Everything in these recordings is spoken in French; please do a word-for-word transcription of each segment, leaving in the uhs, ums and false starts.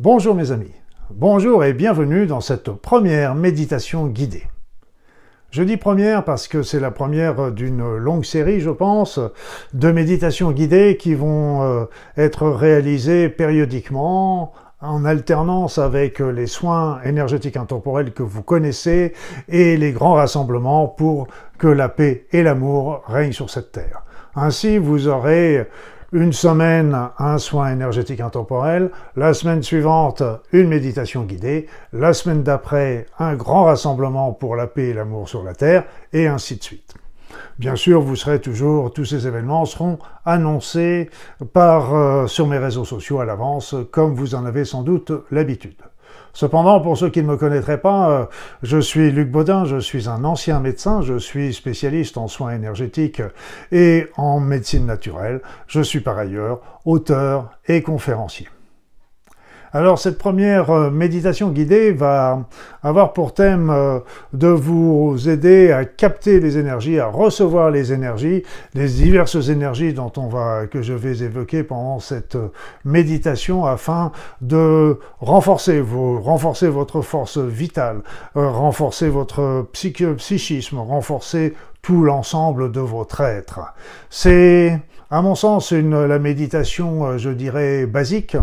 Bonjour mes amis, bonjour et bienvenue dans cette première méditation guidée. Je dis première parce que c'est la première d'une longue série, je pense, de méditations guidées qui vont être réalisées périodiquement, en alternance avec les soins énergétiques intemporels que vous connaissez et les grands rassemblements pour que la paix et l'amour règnent sur cette terre. Ainsi, vous aurez une semaine, un soin énergétique intemporel, la semaine suivante, une méditation guidée, la semaine d'après, un grand rassemblement pour la paix et l'amour sur la Terre, et ainsi de suite. Bien sûr, vous serez toujours, tous ces événements seront annoncés par, euh, sur mes réseaux sociaux à l'avance, comme vous en avez sans doute l'habitude. Cependant, pour ceux qui ne me connaîtraient pas, je suis Luc Bodin, je suis un ancien médecin, je suis spécialiste en soins énergétiques et en médecine naturelle. Je suis par ailleurs auteur et conférencier. Alors cette première méditation guidée va avoir pour thème de vous aider à capter les énergies, à recevoir les énergies, les diverses énergies dont on va, que je vais évoquer pendant cette méditation afin de renforcer, vos, renforcer votre force vitale, renforcer votre psych- psychisme, renforcer tout l'ensemble de votre être. C'est, à mon sens, une, la méditation, je dirais, basique,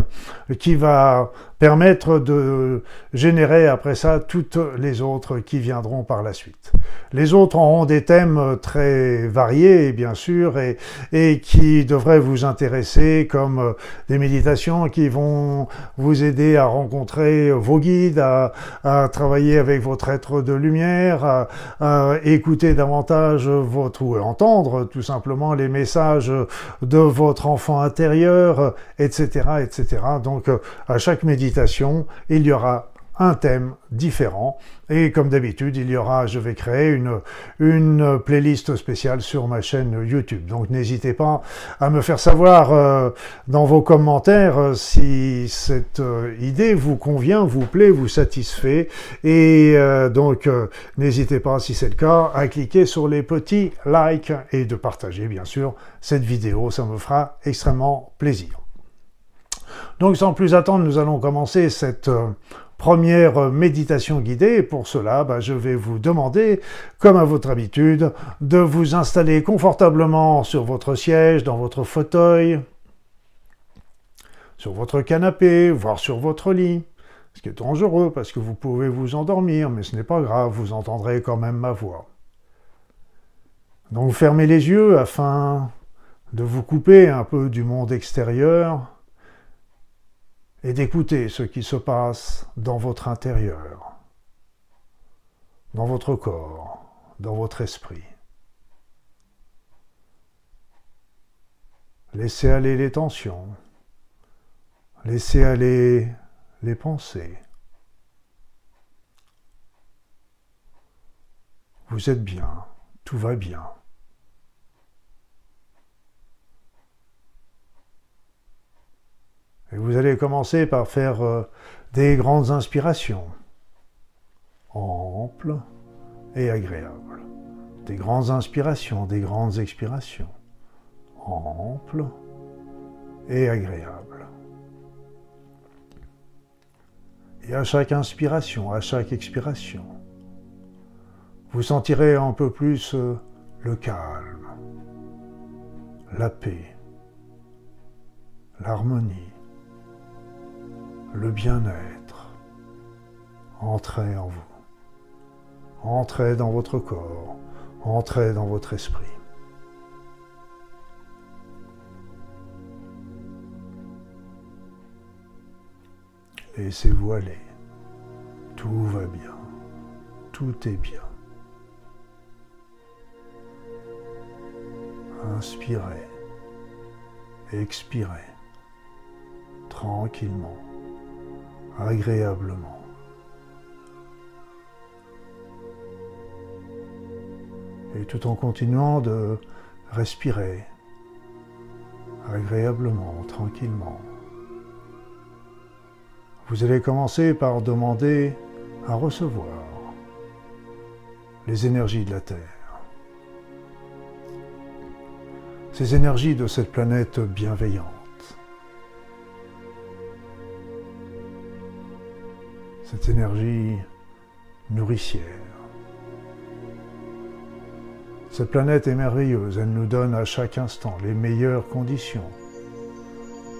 qui va permettre de générer après ça toutes les autres qui viendront par la suite. Les autres auront des thèmes très variés, bien sûr, et, et qui devraient vous intéresser, comme des méditations qui vont vous aider à rencontrer vos guides, à, à travailler avec votre être de lumière, à, à écouter davantage votre, ou entendre tout simplement les messages de votre enfant intérieur, et cetera, et cetera. Donc, à chaque méditation, il y aura un thème différent et comme d'habitude il y aura, je vais créer une, une playlist spéciale sur ma chaîne YouTube. Donc n'hésitez pas à me faire savoir euh, dans vos commentaires si cette euh, idée vous convient, vous plaît, vous satisfait et euh, donc euh, n'hésitez pas si c'est le cas à cliquer sur les petits likes et de partager bien sûr cette vidéo, ça me fera extrêmement plaisir. Donc sans plus attendre, nous allons commencer cette première méditation guidée. Et pour cela, bah, je vais vous demander, comme à votre habitude, de vous installer confortablement sur votre siège, dans votre fauteuil, sur votre canapé, voire sur votre lit. Ce qui est dangereux parce que vous pouvez vous endormir, mais ce n'est pas grave, vous entendrez quand même ma voix. Donc fermez les yeux afin de vous couper un peu du monde extérieur et d'écouter ce qui se passe dans votre intérieur, dans votre corps, dans votre esprit. Laissez aller les tensions, laissez aller les pensées. Vous êtes bien, tout va bien. Et vous allez commencer par faire des grandes inspirations, amples et agréables. Des grandes inspirations, des grandes expirations, amples et agréables. Et à chaque inspiration, à chaque expiration, vous sentirez un peu plus le calme, la paix, l'harmonie, le bien-être, entrez en vous, entrez dans votre corps, entrez dans votre esprit. Laissez-vous aller, tout va bien, tout est bien. Inspirez, expirez, tranquillement, agréablement. Et tout en continuant de respirer agréablement, tranquillement, vous allez commencer par demander à recevoir les énergies de la Terre. Ces énergies de cette planète bienveillante. cette énergie nourricière. Cette planète est merveilleuse, elle nous donne à chaque instant les meilleures conditions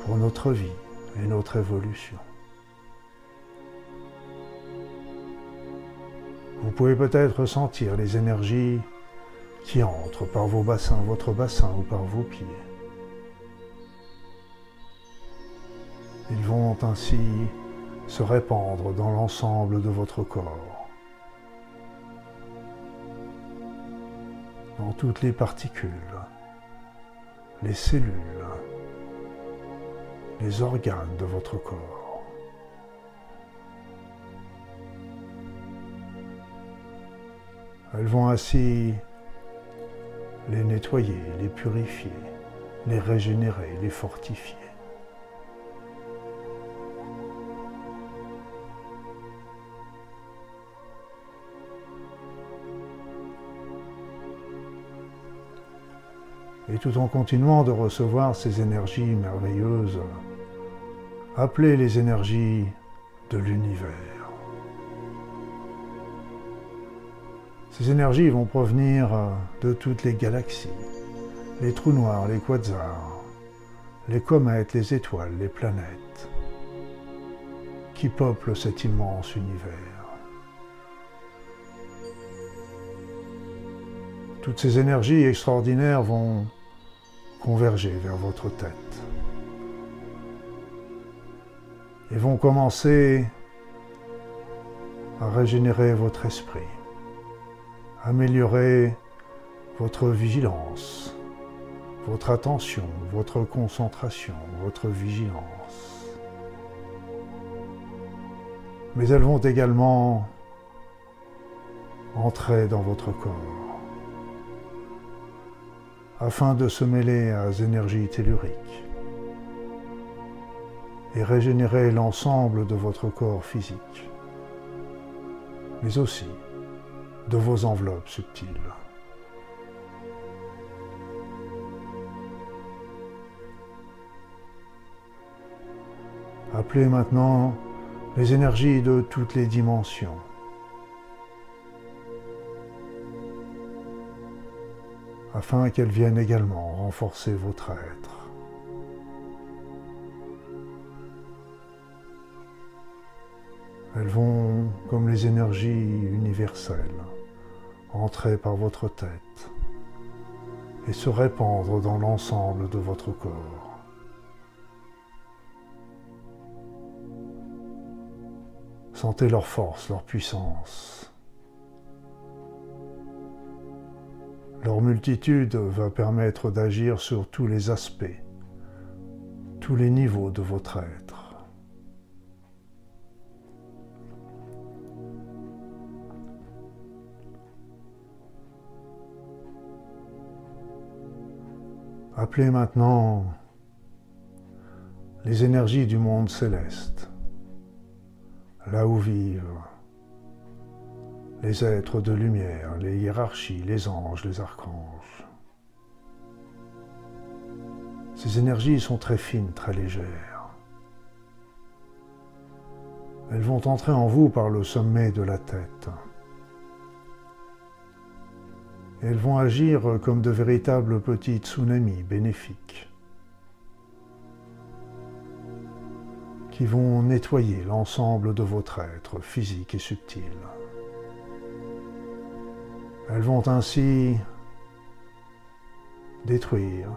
pour notre vie et notre évolution. Vous pouvez peut-être ressentir les énergies qui entrent par vos bassins, votre bassin ou par vos pieds. Ils vont ainsi se répandre dans l'ensemble de votre corps, dans toutes les particules, les cellules, les organes de votre corps. Elles vont ainsi les nettoyer, les purifier, les régénérer, les fortifier. Et tout en continuant de recevoir ces énergies merveilleuses, appelez les énergies de l'univers. Ces énergies vont provenir de toutes les galaxies, les trous noirs, les quasars, les comètes, les étoiles, les planètes, qui peuplent cet immense univers. Toutes ces énergies extraordinaires vont converger vers votre tête et vont commencer à régénérer votre esprit. Améliorez votre vigilance, votre attention, votre concentration, votre vigilance. Mais elles vont également entrer dans votre corps afin de se mêler à les énergies telluriques et régénérer l'ensemble de votre corps physique, mais aussi de vos enveloppes subtiles. Appelez maintenant les énergies de toutes les dimensions. Afin qu'elles viennent également renforcer votre être. Elles vont, comme les énergies universelles, entrer par votre tête et se répandre dans l'ensemble de votre corps. Sentez leur force, leur puissance. Leur multitude va permettre d'agir sur tous les aspects, tous les niveaux de votre être. Appelez maintenant les énergies du monde céleste, là où vivent les êtres de lumière, les hiérarchies, les anges, les archanges. Ces énergies sont très fines, très légères. Elles vont entrer en vous par le sommet de la tête. Elles vont agir comme de véritables petits tsunamis bénéfiques qui vont nettoyer l'ensemble de votre être physique et subtil. Elles vont ainsi détruire,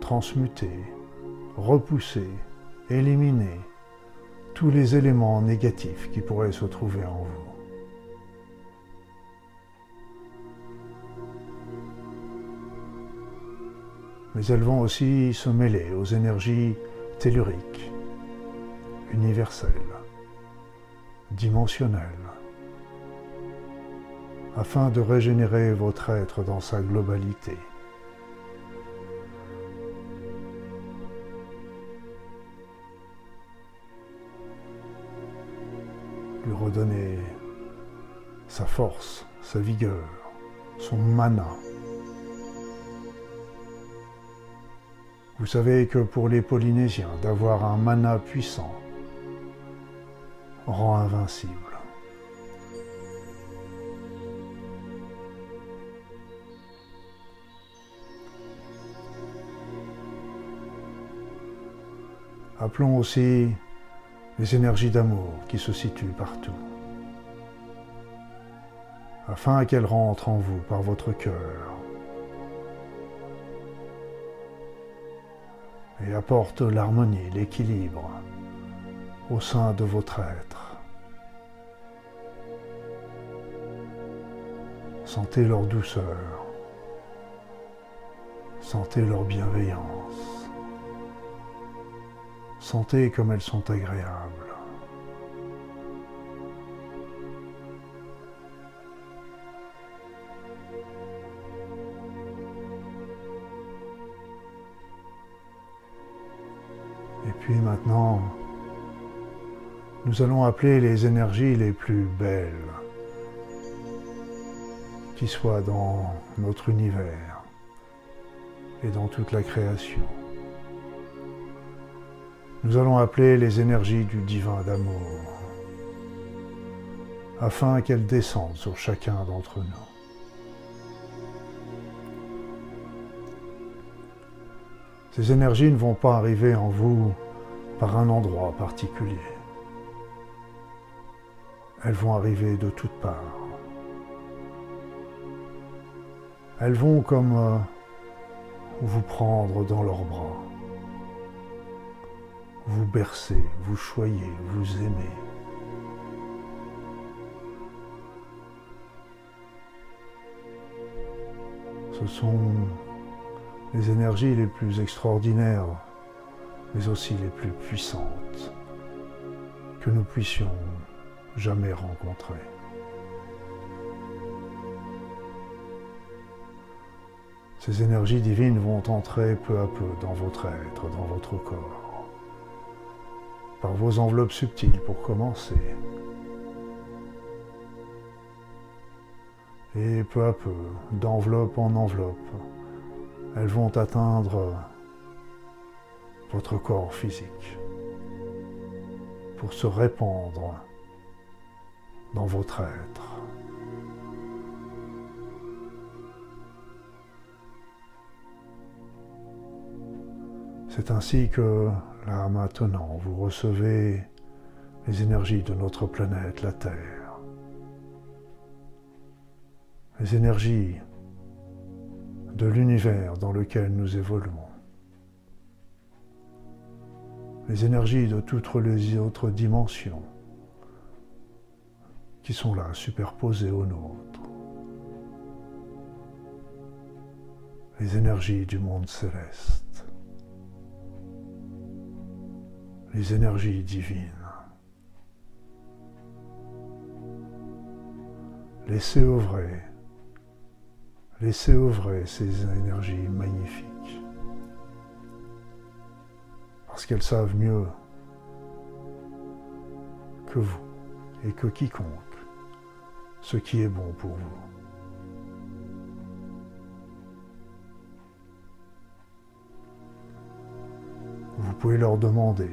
transmuter, repousser, éliminer tous les éléments négatifs qui pourraient se trouver en vous. Mais elles vont aussi se mêler aux énergies telluriques, universelles, dimensionnelles, afin de régénérer votre être dans sa globalité. Lui redonner sa force, sa vigueur, son mana. Vous savez que pour les Polynésiens, d'avoir un mana puissant rend invincible. Appelons aussi les énergies d'amour qui se situent partout, afin qu'elles rentrent en vous par votre cœur et apportent l'harmonie, l'équilibre au sein de votre être. Sentez leur douceur, sentez leur bienveillance. Sentez comme elles sont agréables. Et puis maintenant, nous allons appeler les énergies les plus belles qui soient dans notre univers et dans toute la création. Nous allons appeler les énergies du divin d'amour, afin qu'elles descendent sur chacun d'entre nous. Ces énergies ne vont pas arriver en vous par un endroit particulier. Elles vont arriver de toutes parts. Elles vont comme euh, vous prendre dans leurs bras, vous bercez, vous choyez, vous aimez. Ce sont les énergies les plus extraordinaires, mais aussi les plus puissantes que nous puissions jamais rencontrer. Ces énergies divines vont entrer peu à peu dans votre être, dans votre corps, par vos enveloppes subtiles pour commencer. Et peu à peu, d'enveloppe en enveloppe, elles vont atteindre votre corps physique pour se répandre dans votre être. C'est ainsi que là, maintenant, vous recevez les énergies de notre planète, la Terre. Les énergies de l'univers dans lequel nous évoluons. Les énergies de toutes les autres dimensions qui sont là, superposées aux nôtres. Les énergies du monde céleste. Les énergies divines. Laissez œuvrer, laissez œuvrer ces énergies magnifiques, parce qu'elles savent mieux que vous et que quiconque ce qui est bon pour vous. Vous pouvez leur demander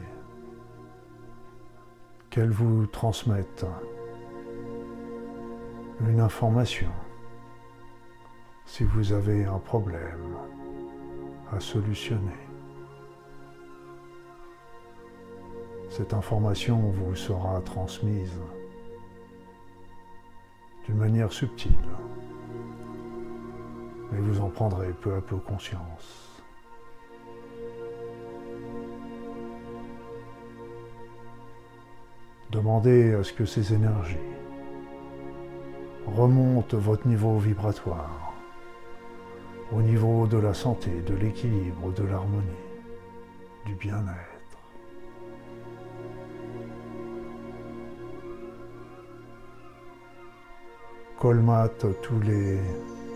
qu'elles vous transmettent une information si vous avez un problème à solutionner. Cette information vous sera transmise d'une manière subtile, mais vous en prendrez peu à peu conscience. Demandez à ce que ces énergies remontent votre niveau vibratoire au niveau de la santé, de l'équilibre, de l'harmonie, du bien-être. Colmate tous les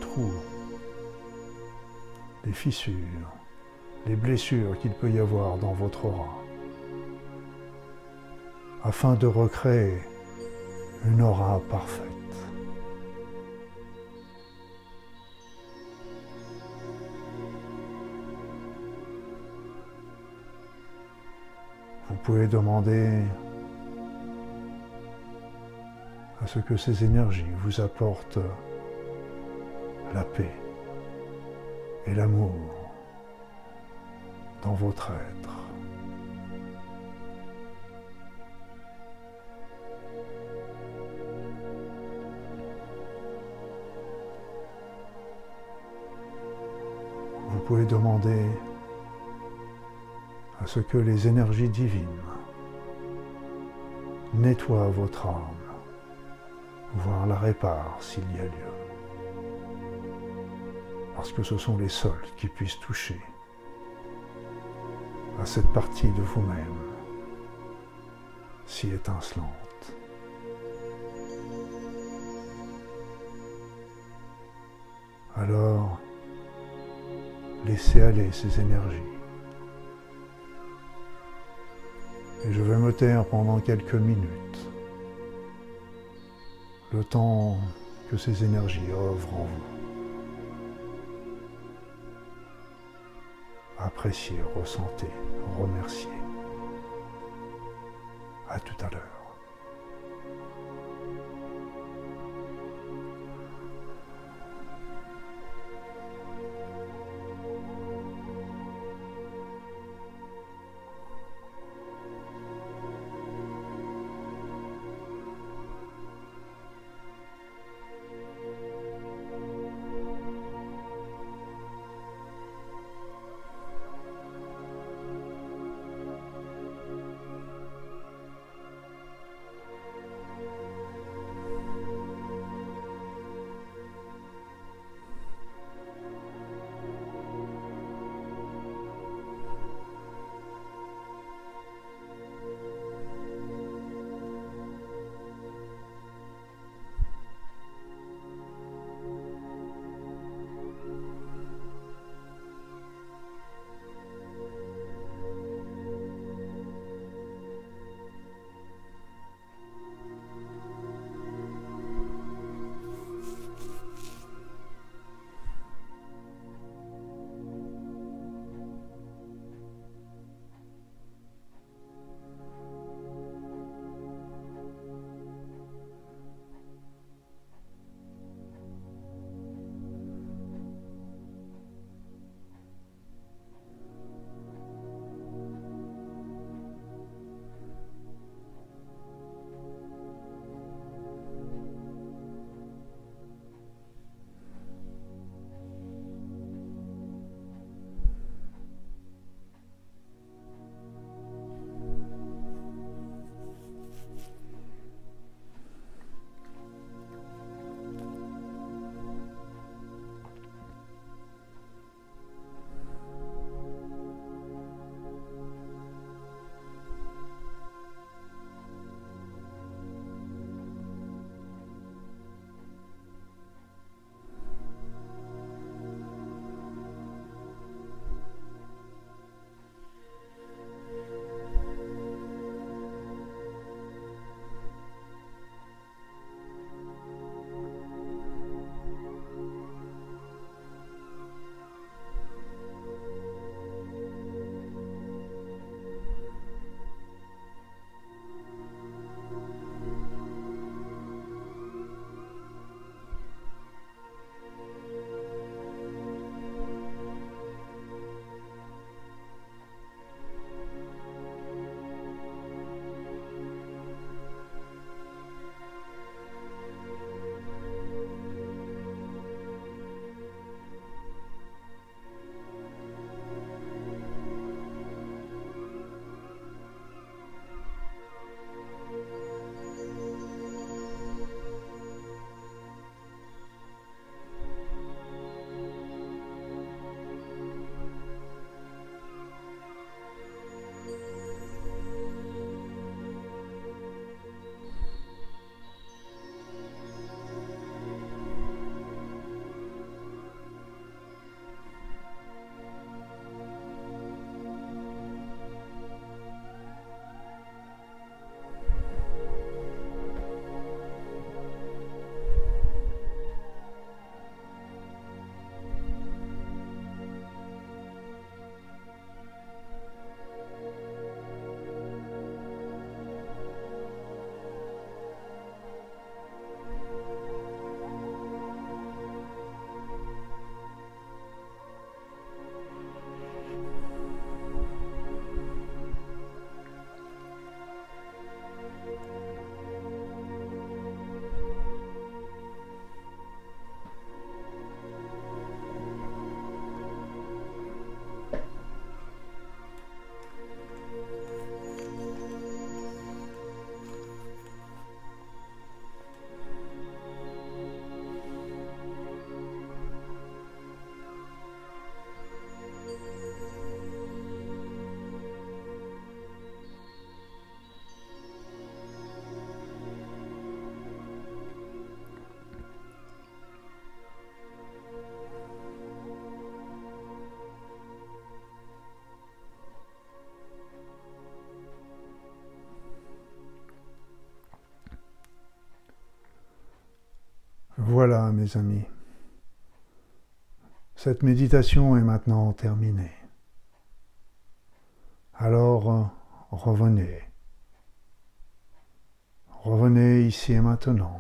trous, les fissures, les blessures qu'il peut y avoir dans votre aura, afin de recréer une aura parfaite. Vous pouvez demander à ce que ces énergies vous apportent la paix et l'amour dans votre être. Vous pouvez demander à ce que les énergies divines nettoient votre âme, voire la réparent s'il y a lieu, parce que ce sont les seuls qui puissent toucher à cette partie de vous-même si étincelante. Alors, laissez aller ces énergies. Et je vais me taire pendant quelques minutes, le temps que ces énergies œuvrent en vous. Appréciez, ressentez, remerciez. À tout à l'heure. Voilà, mes amis, cette méditation est maintenant terminée. Alors, revenez. Revenez ici et maintenant.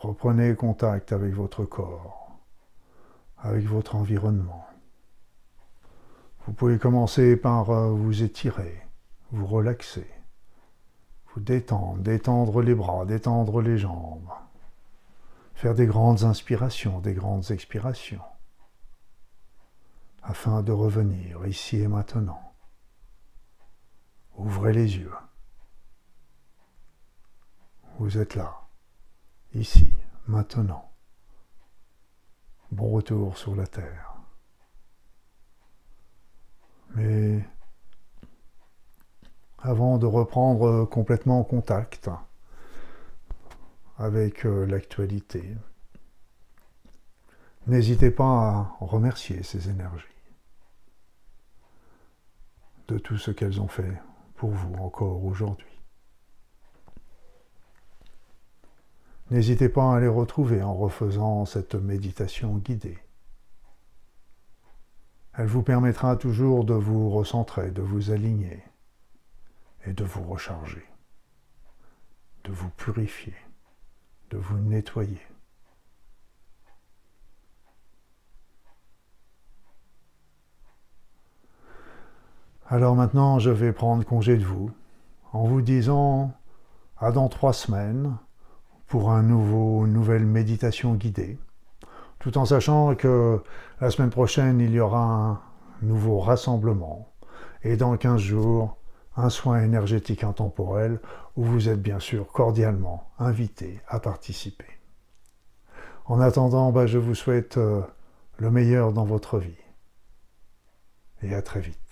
Reprenez contact avec votre corps, avec votre environnement. Vous pouvez commencer par vous étirer, vous relaxer, vous détendre, détendre les bras, détendre les jambes, faire des grandes inspirations, des grandes expirations, afin de revenir ici et maintenant. Ouvrez les yeux. Vous êtes là, ici, maintenant. Bon retour sur la terre. Mais avant de reprendre complètement contact avec l'actualité, n'hésitez pas à remercier ces énergies de tout ce qu'elles ont fait pour vous encore aujourd'hui. N'hésitez pas à les retrouver en refaisant cette méditation guidée. Elle vous permettra toujours de vous recentrer, de vous aligner et de vous recharger, de vous purifier, de vous nettoyer. Alors maintenant, je vais prendre congé de vous en vous disant à dans trois semaines pour un nouveau, une nouvelle méditation guidée. Tout en sachant que la semaine prochaine, il y aura un nouveau rassemblement. Et dans quinze jours, un soin énergétique intemporel où vous êtes bien sûr cordialement invité à participer. En attendant, bah, je vous souhaite le meilleur dans votre vie. Et à très vite.